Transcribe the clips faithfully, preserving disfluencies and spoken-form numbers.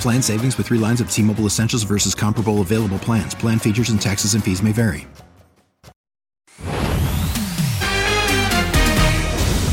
Plan savings with three lines of T-Mobile Essentials versus comparable available plans. Plan features and taxes and fees may vary.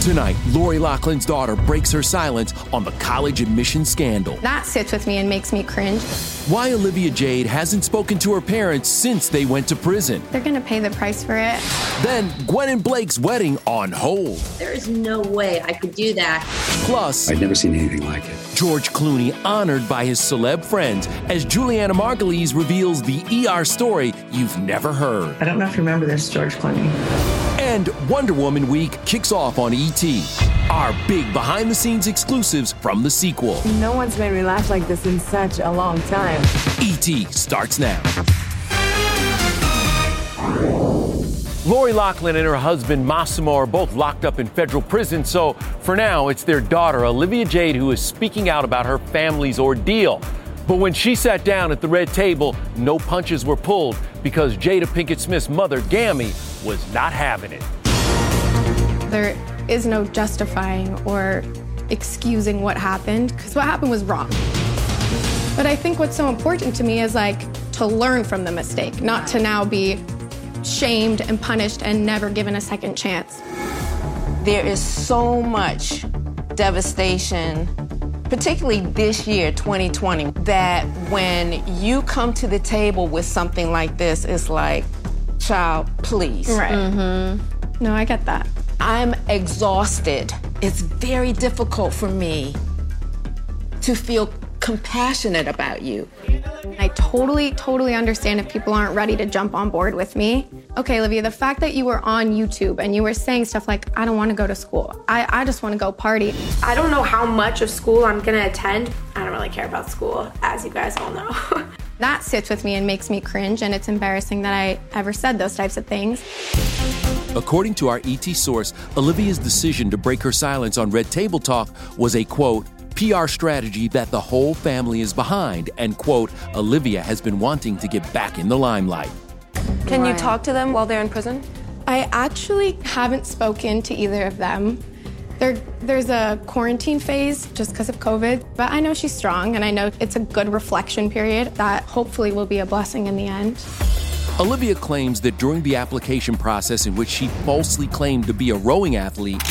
Tonight, Lori Loughlin's daughter breaks her silence on the college admission scandal. That sits with me and makes me cringe. Why Olivia Jade hasn't spoken to her parents since they went to prison. They're going to pay the price for it. Then, Gwen and Blake's wedding on hold. There is no way I could do that. Plus, I've never seen anything like it. George Clooney honored by his celeb friends as Juliana Margulies reveals the E R story you've never heard. I don't know if you remember this, George Clooney. And Wonder Woman Week kicks off on E T. Our big behind-the-scenes exclusives from the sequel. No one's made me laugh like this in such a long time. E T starts now. Lori Loughlin and her husband Massimo are both locked up in federal prison, so for now it's their daughter Olivia Jade who is speaking out about her family's ordeal. But when she sat down at the red table, no punches were pulled because Jada Pinkett Smith's mother, Gammy, was not having it. There is no justifying or excusing what happened, because what happened was wrong. But I think what's so important to me is, like, to learn from the mistake, not to now be shamed and punished and never given a second chance. There is so much devastation, particularly this year, twenty twenty, that when you come to the table with something like this, it's like, child, please. Right. Mm-hmm. No, I get that. I'm exhausted. It's very difficult for me to feel compassionate about you. I totally, totally understand if people aren't ready to jump on board with me. Okay, Olivia, the fact that you were on YouTube and you were saying stuff like, I don't want to go to school. I, I just want to go party. I don't know how much of school I'm going to attend. I don't really care about school, as you guys all know. That sits with me and makes me cringe, and it's embarrassing that I ever said those types of things. According to our E T source, Olivia's decision to break her silence on Red Table Talk was a, quote, P R strategy that the whole family is behind, and, quote, Olivia has been wanting to get back in the limelight. Can you talk to them while they're in prison? I actually haven't spoken to either of them. There, there's a quarantine phase just because of COVID, but I know she's strong, and I know it's a good reflection period that hopefully will be a blessing in the end. Olivia claims that during the application process, in which she falsely claimed to be a rowing athlete,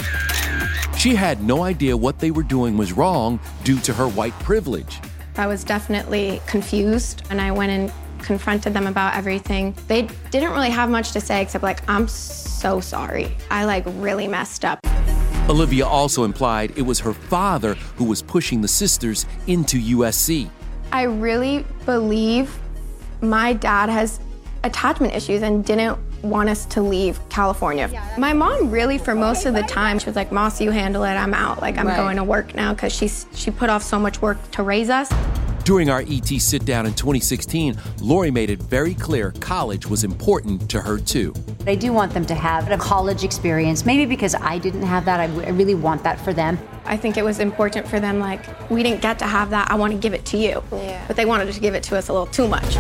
she had no idea what they were doing was wrong due to her white privilege. I was definitely confused, and I went and confronted them about everything. They didn't really have much to say except, like, I'm so so sorry. I like really messed up. Olivia also implied it was her father who was pushing the sisters into U S C. I really believe my dad has attachment issues and didn't want us to leave California. Yeah, my mom really, for most of the time, she was like, Moss, you handle it, I'm out. Like, I'm right. going to work now, because she's she put off so much work to raise us. During our E T sit down in twenty sixteen, Lori made it very clear college was important to her too. I do want them to have a college experience, maybe because I didn't have that. I, w- I really want that for them. I think it was important for them, like, we didn't get to have that. I want to give it to you. Yeah. But they wanted to give it to us a little too much.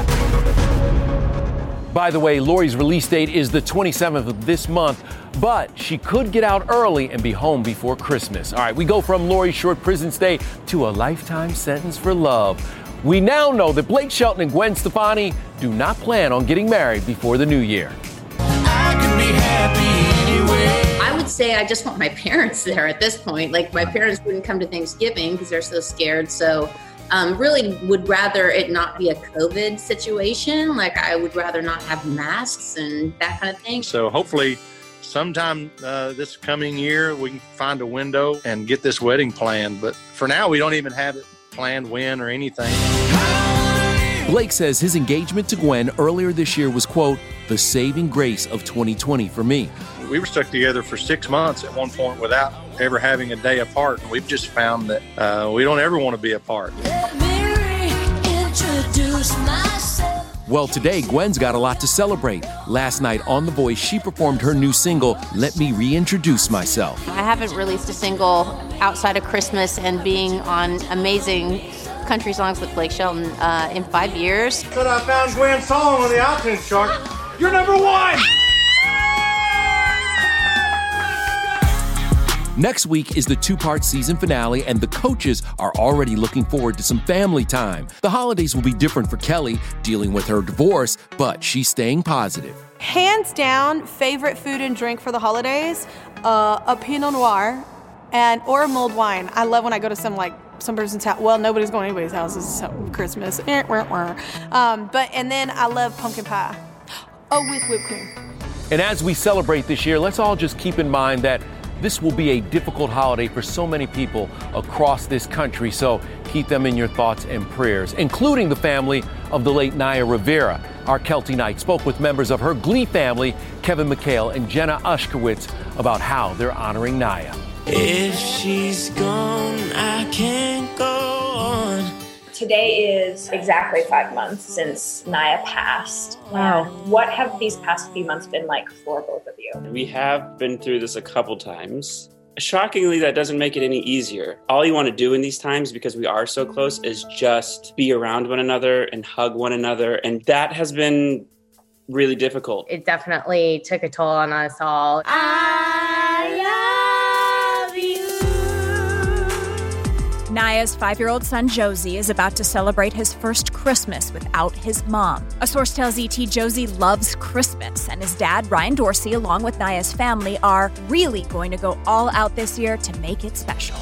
By the way, Lori's release date is the twenty-seventh of this month, but she could get out early and be home before Christmas. All right, we go from Lori's short prison stay to a lifetime sentence for love. We now know that Blake Shelton and Gwen Stefani do not plan on getting married before the new year. I can be happy anyway. I would say I just want my parents there at this point. Like, my parents wouldn't come to Thanksgiving because they're so scared, so... Um, really would rather it not be a COVID situation. Like, I would rather not have masks and that kind of thing. So hopefully sometime uh, this coming year, we can find a window and get this wedding planned. But for now, we don't even have it planned when or anything. Blake says his engagement to Gwen earlier this year was, quote, the saving grace of twenty twenty for me. We were stuck together for six months at one point without ever having a day apart. And we've just found that uh, we don't ever want to be apart. Let me reintroduce myself. Well, today, Gwen's got a lot to celebrate. Last night on The Voice, she performed her new single, Let Me Reintroduce Myself. I haven't released a single outside of Christmas and being on amazing country songs with Blake Shelton uh, in five years. But I found Gwen's song on the iTunes chart. You're number one! Next week is the two-part season finale, and the coaches are already looking forward to some family time. The holidays will be different for Kelly, dealing with her divorce, but she's staying positive. Hands down, favorite food and drink for the holidays, uh, a Pinot Noir and or a mulled wine. I love when I go to some, like, some person's house. Well, nobody's going to anybody's house. It's Christmas. Um, but and then I love pumpkin pie. Oh, with whipped cream. And as we celebrate this year, let's all just keep in mind that this will be a difficult holiday for so many people across this country, so keep them in your thoughts and prayers, including the family of the late Naya Rivera. Our Kelty Knight spoke with members of her Glee family, Kevin McHale and Jenna Ushkowitz, about how they're honoring Naya. If she's gone, I can't go on. Today is exactly five months since Naya passed. Wow. What have these past few months been like for both of you? We have been through this a couple times. Shockingly, that doesn't make it any easier. All you want to do in these times, because we are so close, is just be around one another and hug one another. And that has been really difficult. It definitely took a toll on us all. I love Naya's five-year-old son, Josie, is about to celebrate his first Christmas without his mom. A source tells E T Josie loves Christmas, and his dad, Ryan Dorsey, along with Naya's family, are really going to go all out this year to make it special.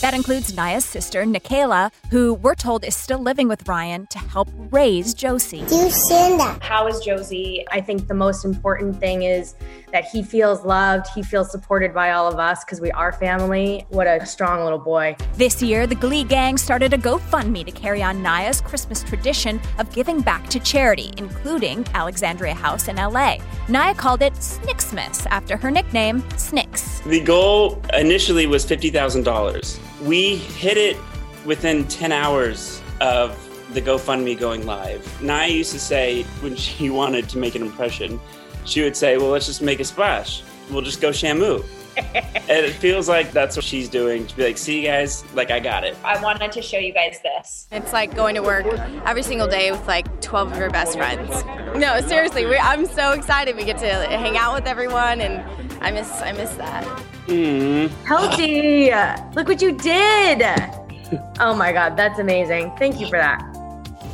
That includes Naya's sister, Nikayla, who we're told is still living with Ryan to help raise Josie. Do Santa. How is Josie? I think the most important thing is that he feels loved, he feels supported by all of us because we are family. What a strong little boy. This year, the Glee gang started a GoFundMe to carry on Naya's Christmas tradition of giving back to charity, including Alexandria House in L A. Naya called it Snicksmas after her nickname, Snicks. The goal initially was fifty thousand dollars. We hit it within ten hours of the GoFundMe going live. Naya used to say when she wanted to make an impression, she would say, well, let's just make a splash. We'll just go Shamu. And it feels like that's what she's doing. To be like, see you guys, like, I got it. I wanted to show you guys this. It's like going to work every single day with like twelve of your best friends. No, seriously, we, I'm so excited we get to hang out with everyone, and I miss, I miss that. Mm. Kelty, look what you did. Oh my God, that's amazing. Thank you for that.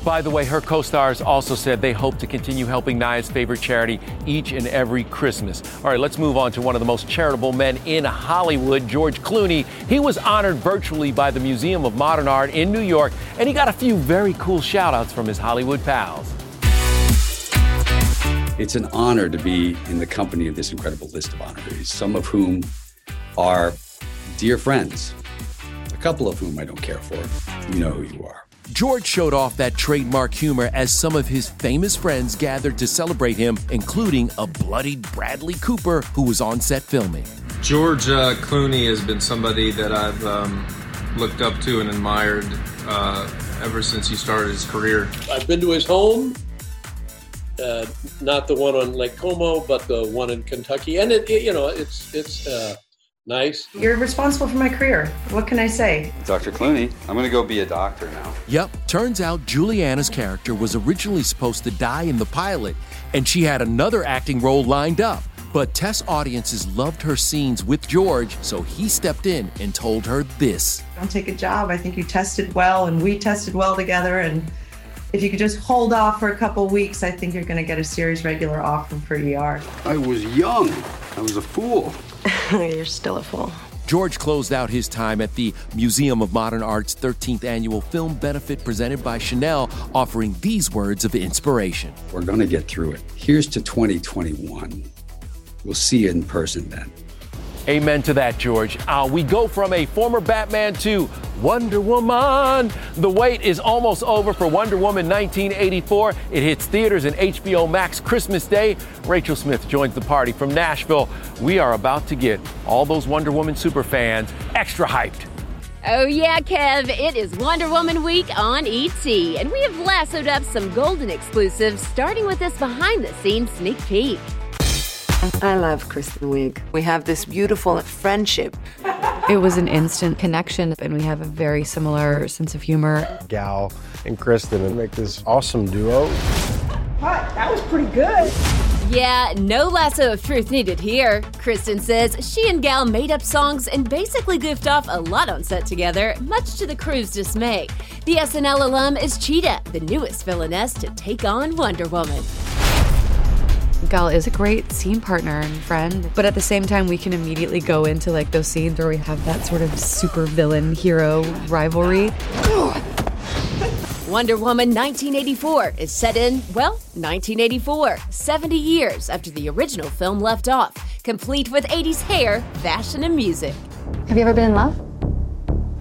By the way, her co-stars also said they hope to continue helping Naya's favorite charity each and every Christmas. All right, let's move on to one of the most charitable men in Hollywood, George Clooney. He was honored virtually by the Museum of Modern Art in New York, and he got a few very cool shout-outs from his Hollywood pals. It's an honor to be in the company of this incredible list of honorees, some of whom are dear friends, a couple of whom I don't care for. You know who you are. George showed off that trademark humor as some of his famous friends gathered to celebrate him, including a bloodied Bradley Cooper who was on set filming. George uh, Clooney has been somebody that I've um, looked up to and admired uh, ever since he started his career. I've been to his home, uh, not the one on Lake Como, but the one in Kentucky, and it, it you know it's it's. Uh, Nice. You're responsible for my career. What can I say? Doctor Clooney, I'm going to go be a doctor now. Yep. Turns out Juliana's character was originally supposed to die in the pilot, and she had another acting role lined up. But test audiences loved her scenes with George, so he stepped in and told her this. Don't take a job. I think you tested well, and we tested well together. And if you could just hold off for a couple weeks, I think you're going to get a series regular offer for E R. I was young. I was a fool. You're still a fool. George closed out his time at the Museum of Modern Art's thirteenth Annual Film Benefit presented by Chanel, offering these words of inspiration. We're going to get through it. Here's to twenty twenty-one. We'll see you in person then. Amen to that, George. Uh, we go from a former Batman to Wonder Woman. The wait is almost over for Wonder Woman nineteen eighty-four. It hits theaters and H B O Max Christmas Day. Rachel Smith joins the party from Nashville. We are about to get all those Wonder Woman superfans extra hyped. Oh yeah, Kev, it is Wonder Woman week on E T, and we have lassoed up some golden exclusives, starting with this behind-the-scenes sneak peek. I love Kristen Wiig. We have this beautiful friendship. It was an instant connection, and we have a very similar sense of humor. Gal and Kristen make this awesome duo. What? That was pretty good. Yeah, no lasso of truth needed here. Kristen says she and Gal made up songs and basically goofed off a lot on set together, much to the crew's dismay. The S N L alum is Cheetah, the newest villainess to take on Wonder Woman. Gal is a great scene partner and friend, but at the same time, we can immediately go into like those scenes where we have that sort of super villain hero rivalry. Wonder Woman nineteen eighty-four is set in, well, nineteen eighty-four, seventy years after the original film left off, complete with eighties hair, fashion, and music. Have you ever been in love?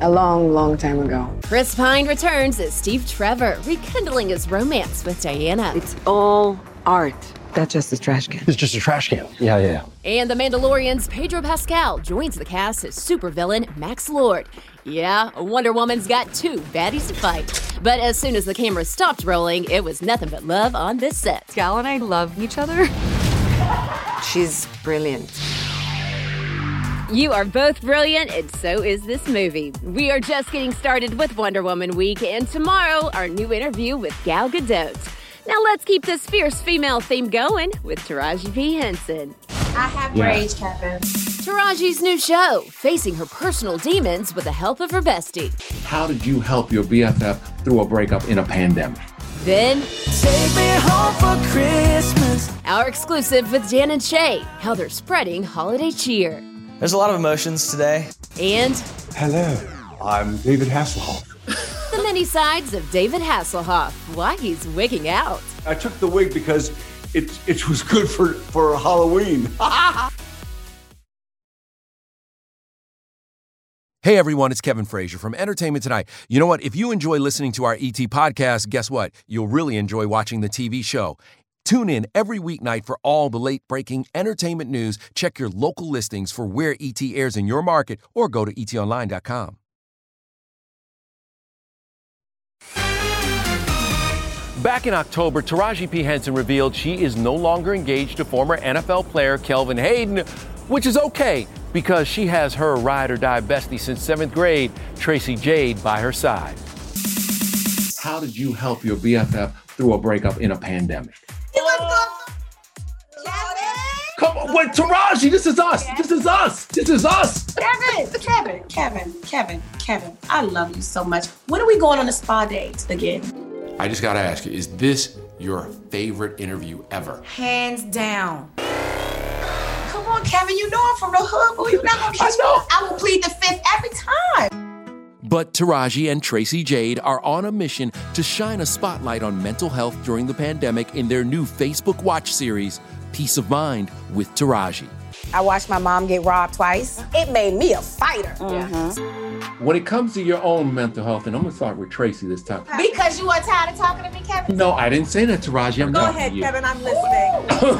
A long, long time ago. Chris Pine returns as Steve Trevor, rekindling his romance with Diana. It's all art. That's just a trash can. It's just a trash can. Yeah, yeah, yeah. And The Mandalorian's Pedro Pascal joins the cast as supervillain Max Lord. Yeah, Wonder Woman's got two baddies to fight. But as soon as the camera stopped rolling, it was nothing but love on this set. Gal and I love each other. She's brilliant. You are both brilliant, and so is this movie. We are just getting started with Wonder Woman week, and tomorrow, our new interview with Gal Gadot. Now let's keep this fierce female theme going with Taraji P. Henson. I have yeah. rage, Kevin. Taraji's new show, facing her personal demons with the help of her bestie. How did you help your B F F through a breakup in a pandemic? Then, take me home for Christmas. Our exclusive with Dan and Shay, how they're spreading holiday cheer. There's a lot of emotions today. And, hello, I'm David Hasselhoff. The many sides of David Hasselhoff, why he's wigging out. I took the wig because it it was good for, for Halloween. Hey everyone, it's Kevin Frazier from Entertainment Tonight. You know what? If you enjoy listening to our E T podcast, guess what? You'll really enjoy watching the T V show. Tune in every weeknight for all the late-breaking entertainment news. Check your local listings for where E T airs in your market or go to e t online dot com. Back in October, Taraji P. Henson revealed she is no longer engaged to former N F L player Kelvin Hayden, which is okay because she has her ride-or-die bestie since seventh grade, Tracy Jade, by her side. How did you help your B F F through a breakup in a pandemic? Come on, wait, Taraji, this is us, this is us, this is us. Kevin, Kevin, Kevin, Kevin, Kevin, I love you so much. When are we going on a spa date again? I just gotta ask you, is this your favorite interview ever? Hands down. Come on, Kevin, you know I'm from the hood, boy. You're not gonna catch me. I will plead the fifth every time. But Taraji and Tracy Jade are on a mission to shine a spotlight on mental health during the pandemic in their new Facebook Watch series, Peace of Mind with Taraji. I watched my mom get robbed twice. It made me a fighter. Mm-hmm. When it comes to your own mental health, and I'm going to start with Tracy this time. Because you are tired of talking to me, Kevin? No, I didn't say that, Taraji. I'm Go ahead, Kevin. I'm listening.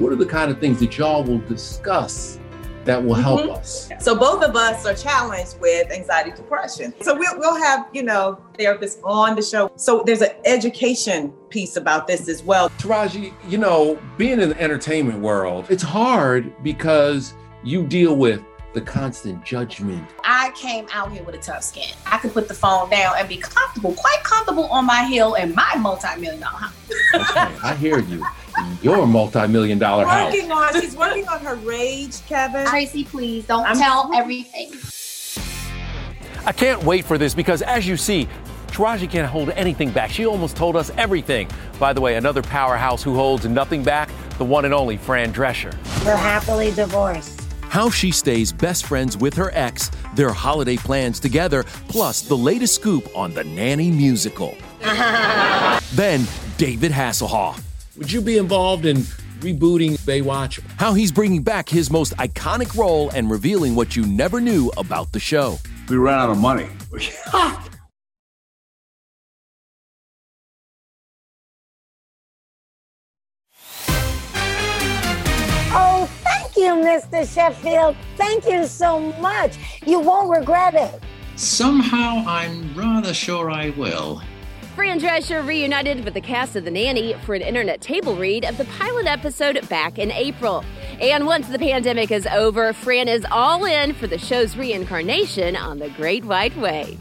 What are the kind of things that y'all will discuss that will help mm-hmm. us? So both of us are challenged with anxiety, depression. So we'll, we'll have, you know, therapists on the show. So there's an education piece about this as well. Taraji, you know, being in the entertainment world, it's hard because you deal with the constant judgment. I came out here with a tough skin. I could put the phone down and be comfortable, quite comfortable on my hill in my multi-million dollar house. Okay, I hear you. Your multi-million dollar house. Working on, she's working on her rage, Kevin. Tracy, please don't I'm tell just... everything. I can't wait for this because, as you see, Taraji can't hold anything back. She almost told us everything. By the way, another powerhouse who holds nothing back, the one and only Fran Drescher. We're happily divorced. How she stays best friends with her ex, their holiday plans together, plus the latest scoop on The Nanny Musical. Then, David Hasselhoff. Would you be involved in rebooting Baywatch? How he's bringing back his most iconic role and revealing what you never knew about the show. We ran out of money. Oh, thank you, Mister Sheffield. Thank you so much. You won't regret it. Somehow, I'm rather sure I will. Fran Drescher reunited with the cast of The Nanny for an internet table read of the pilot episode back in April. And once the pandemic is over, Fran is all in for the show's reincarnation on The Great White Way.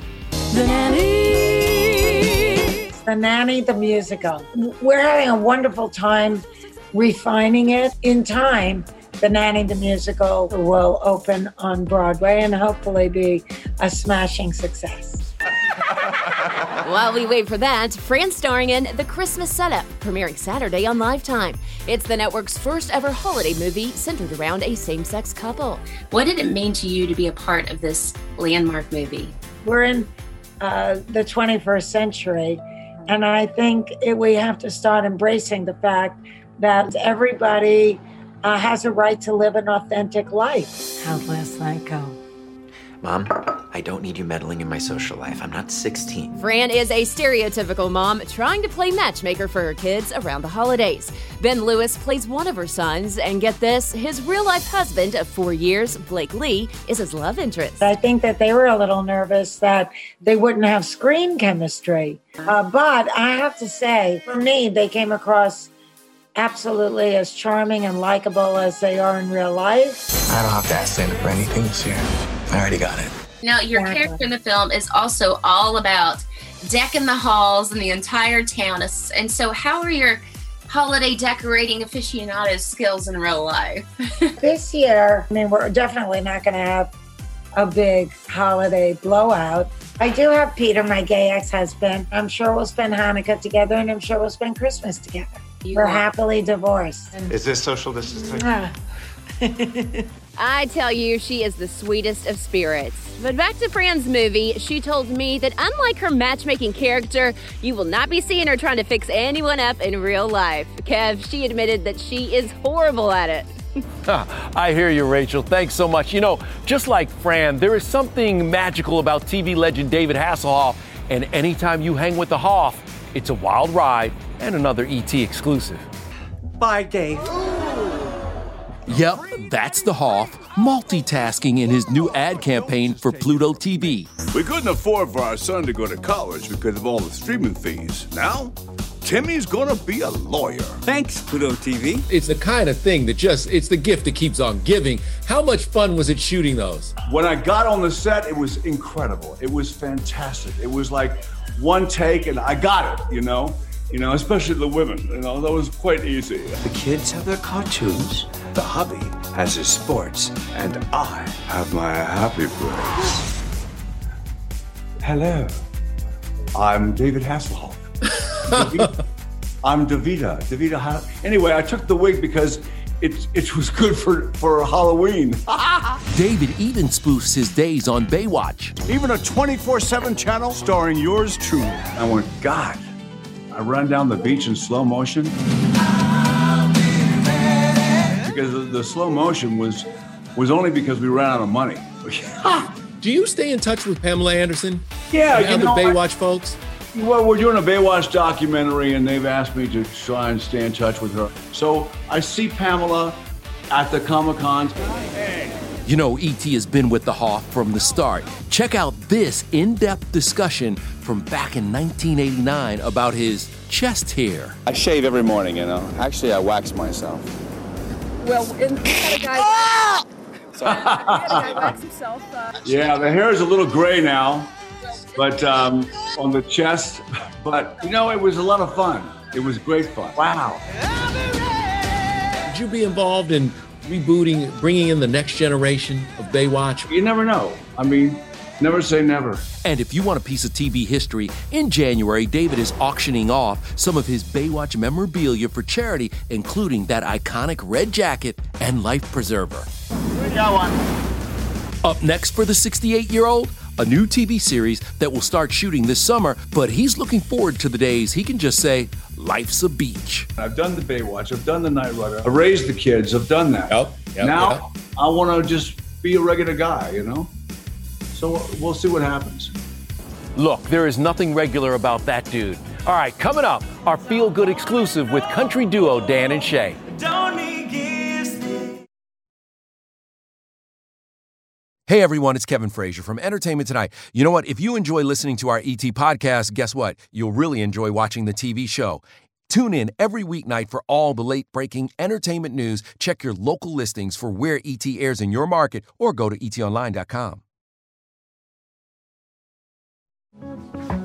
The Nanny. The Nanny, the musical. We're having a wonderful time refining it. In time, The Nanny, the musical will open on Broadway and hopefully be a smashing success. While we wait for that, Fran's starring in The Christmas Setup, premiering Saturday on Lifetime. It's the network's first ever holiday movie centered around a same-sex couple. What did it mean to you to be a part of this landmark movie? We're in uh, the twenty-first century, and I think it, we have to start embracing the fact that everybody uh, has a right to live an authentic life. How'd last night go? Mom, I don't need you meddling in my social life. I'm not sixteen. Fran is a stereotypical mom trying to play matchmaker for her kids around the holidays. Ben Lewis plays one of her sons, and get this, his real-life husband of four years, Blake Lee, is his love interest. I think that they were a little nervous that they wouldn't have screen chemistry. Uh, but I have to say, for me, they came across absolutely as charming and likable as they are in real life. I don't have to ask Santa for anything this year. I already got it. Now, your exactly. character in the film is also all about decking the halls and the entire town. And so how are your holiday decorating aficionado skills in real life? This year, I mean, we're definitely not going to have a big holiday blowout. I do have Peter, my gay ex-husband. I'm sure we'll spend Hanukkah together, and I'm sure we'll spend Christmas together. You we're are. happily divorced. Is this social distancing? Yeah. I tell you, she is the sweetest of spirits. But back to Fran's movie, she told me that unlike her matchmaking character, you will not be seeing her trying to fix anyone up in real life. Kev, she admitted that she is horrible at it. I hear you, Rachel. Thanks so much. You know, just like Fran, there is something magical about T V legend David Hasselhoff. And anytime you hang with the Hoff, it's a wild ride and another E T exclusive. Bye, Dave. Yep, that's the Hoff, multitasking in his new ad campaign for Pluto T V. We couldn't afford for our son to go to college because of all the streaming fees. Now, Timmy's gonna be a lawyer. Thanks, Pluto T V. It's the kind of thing that just, it's the gift that keeps on giving. How much fun was it shooting those? When I got on the set, it was incredible. It was fantastic. It was like one take and I got it, you know? You know, especially the women, you know, that was quite easy. The kids have their cartoons, the hubby has his sports, and I have my happy place. Hello, I'm David Hasselhoff. Davida. I'm Davida, Davida Hasselhoff. Anyway, I took the wig because it, it was good for, for Halloween. David even spoofs his days on Baywatch. Even a twenty-four seven channel starring yours truly. I went, God, I run down the beach in slow motion. Because the, the slow motion was was only because we ran out of money. Do you stay in touch with Pamela Anderson? Yeah, and you know, other Baywatch I, folks? Well, we're doing a Baywatch documentary, and they've asked me to try and stay in touch with her. So I see Pamela at the Comic-Cons. You know, E T has been with the Hoff from the start. Check out this in-depth discussion from back in nineteen eighty-nine about his chest hair. I shave every morning, you know. Actually, I wax myself. Well, and we had a guy, ah! Sorry, we had a guy wax himself. Uh, yeah, the hair is a little gray now, but um, on the chest. But, you know, it was a lot of fun. It was great fun. Wow. Would you be involved in rebooting, bringing in the next generation of Baywatch? You never know. I mean, never say never. And if you want a piece of T V history, in January, David is auctioning off some of his Baywatch memorabilia for charity, including that iconic red jacket and life preserver. We got one. Up next for the sixty-eight-year-old, a new T V series that will start shooting this summer, but he's looking forward to the days he can just say, life's a beach. I've done the Baywatch, I've done the Night Rider, I've raised the kids, I've done that. Yep, yep, now, yep. I want to just be a regular guy, you know? So we'll see what happens. Look, there is nothing regular about that dude. All right, coming up, our Feel Good exclusive with country duo Dan and Shay. Don't need gifts. Hey, everyone, it's Kevin Frazier from Entertainment Tonight. You know what? If you enjoy listening to our E T podcast, guess what? You'll really enjoy watching the T V show. Tune in every weeknight for all the late-breaking entertainment news. Check your local listings for where E T airs in your market or go to e t online dot com.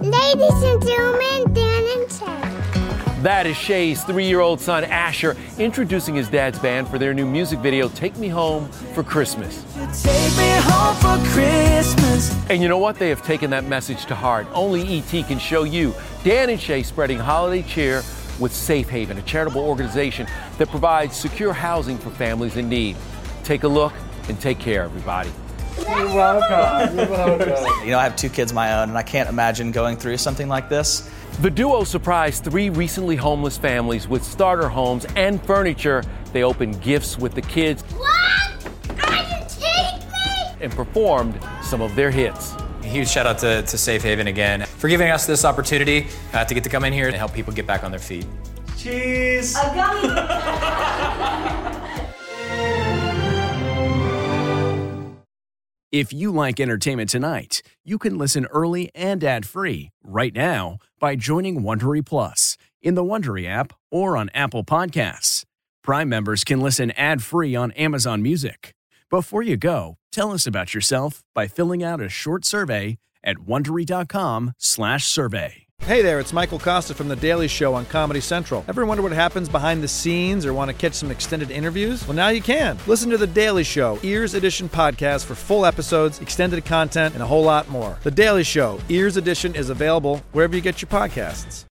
Ladies and gentlemen, Dan and Shay. That is Shay's three-year-old son, Asher, introducing his dad's band for their new music video, Take Me Home for Christmas. Take me home for Christmas. And you know what? They have taken that message to heart. Only E T can show you. Dan and Shay spreading holiday cheer with Safe Haven, a charitable organization that provides secure housing for families in need. Take a look and take care, everybody. You're welcome. You're welcome. You know, I have two kids of my own, and I can't imagine going through something like this. The duo surprised three recently homeless families with starter homes and furniture. They opened gifts with the kids. What? Are you kidding me? And performed some of their hits. A huge shout out to, to Safe Haven again for giving us this opportunity uh, to get to come in here and help people get back on their feet. Cheese. A gummy. If you like Entertainment Tonight, you can listen early and ad-free right now by joining Wondery Plus in the Wondery app or on Apple Podcasts. Prime members can listen ad-free on Amazon Music. Before you go, tell us about yourself by filling out a short survey at wondery dot com slash survey. Hey there, it's Michael Costa from The Daily Show on Comedy Central. Ever wonder what happens behind the scenes or want to catch some extended interviews? Well, now you can. Listen to The Daily Show, Ears Edition podcast for full episodes, extended content, and a whole lot more. The Daily Show, Ears Edition is available wherever you get your podcasts.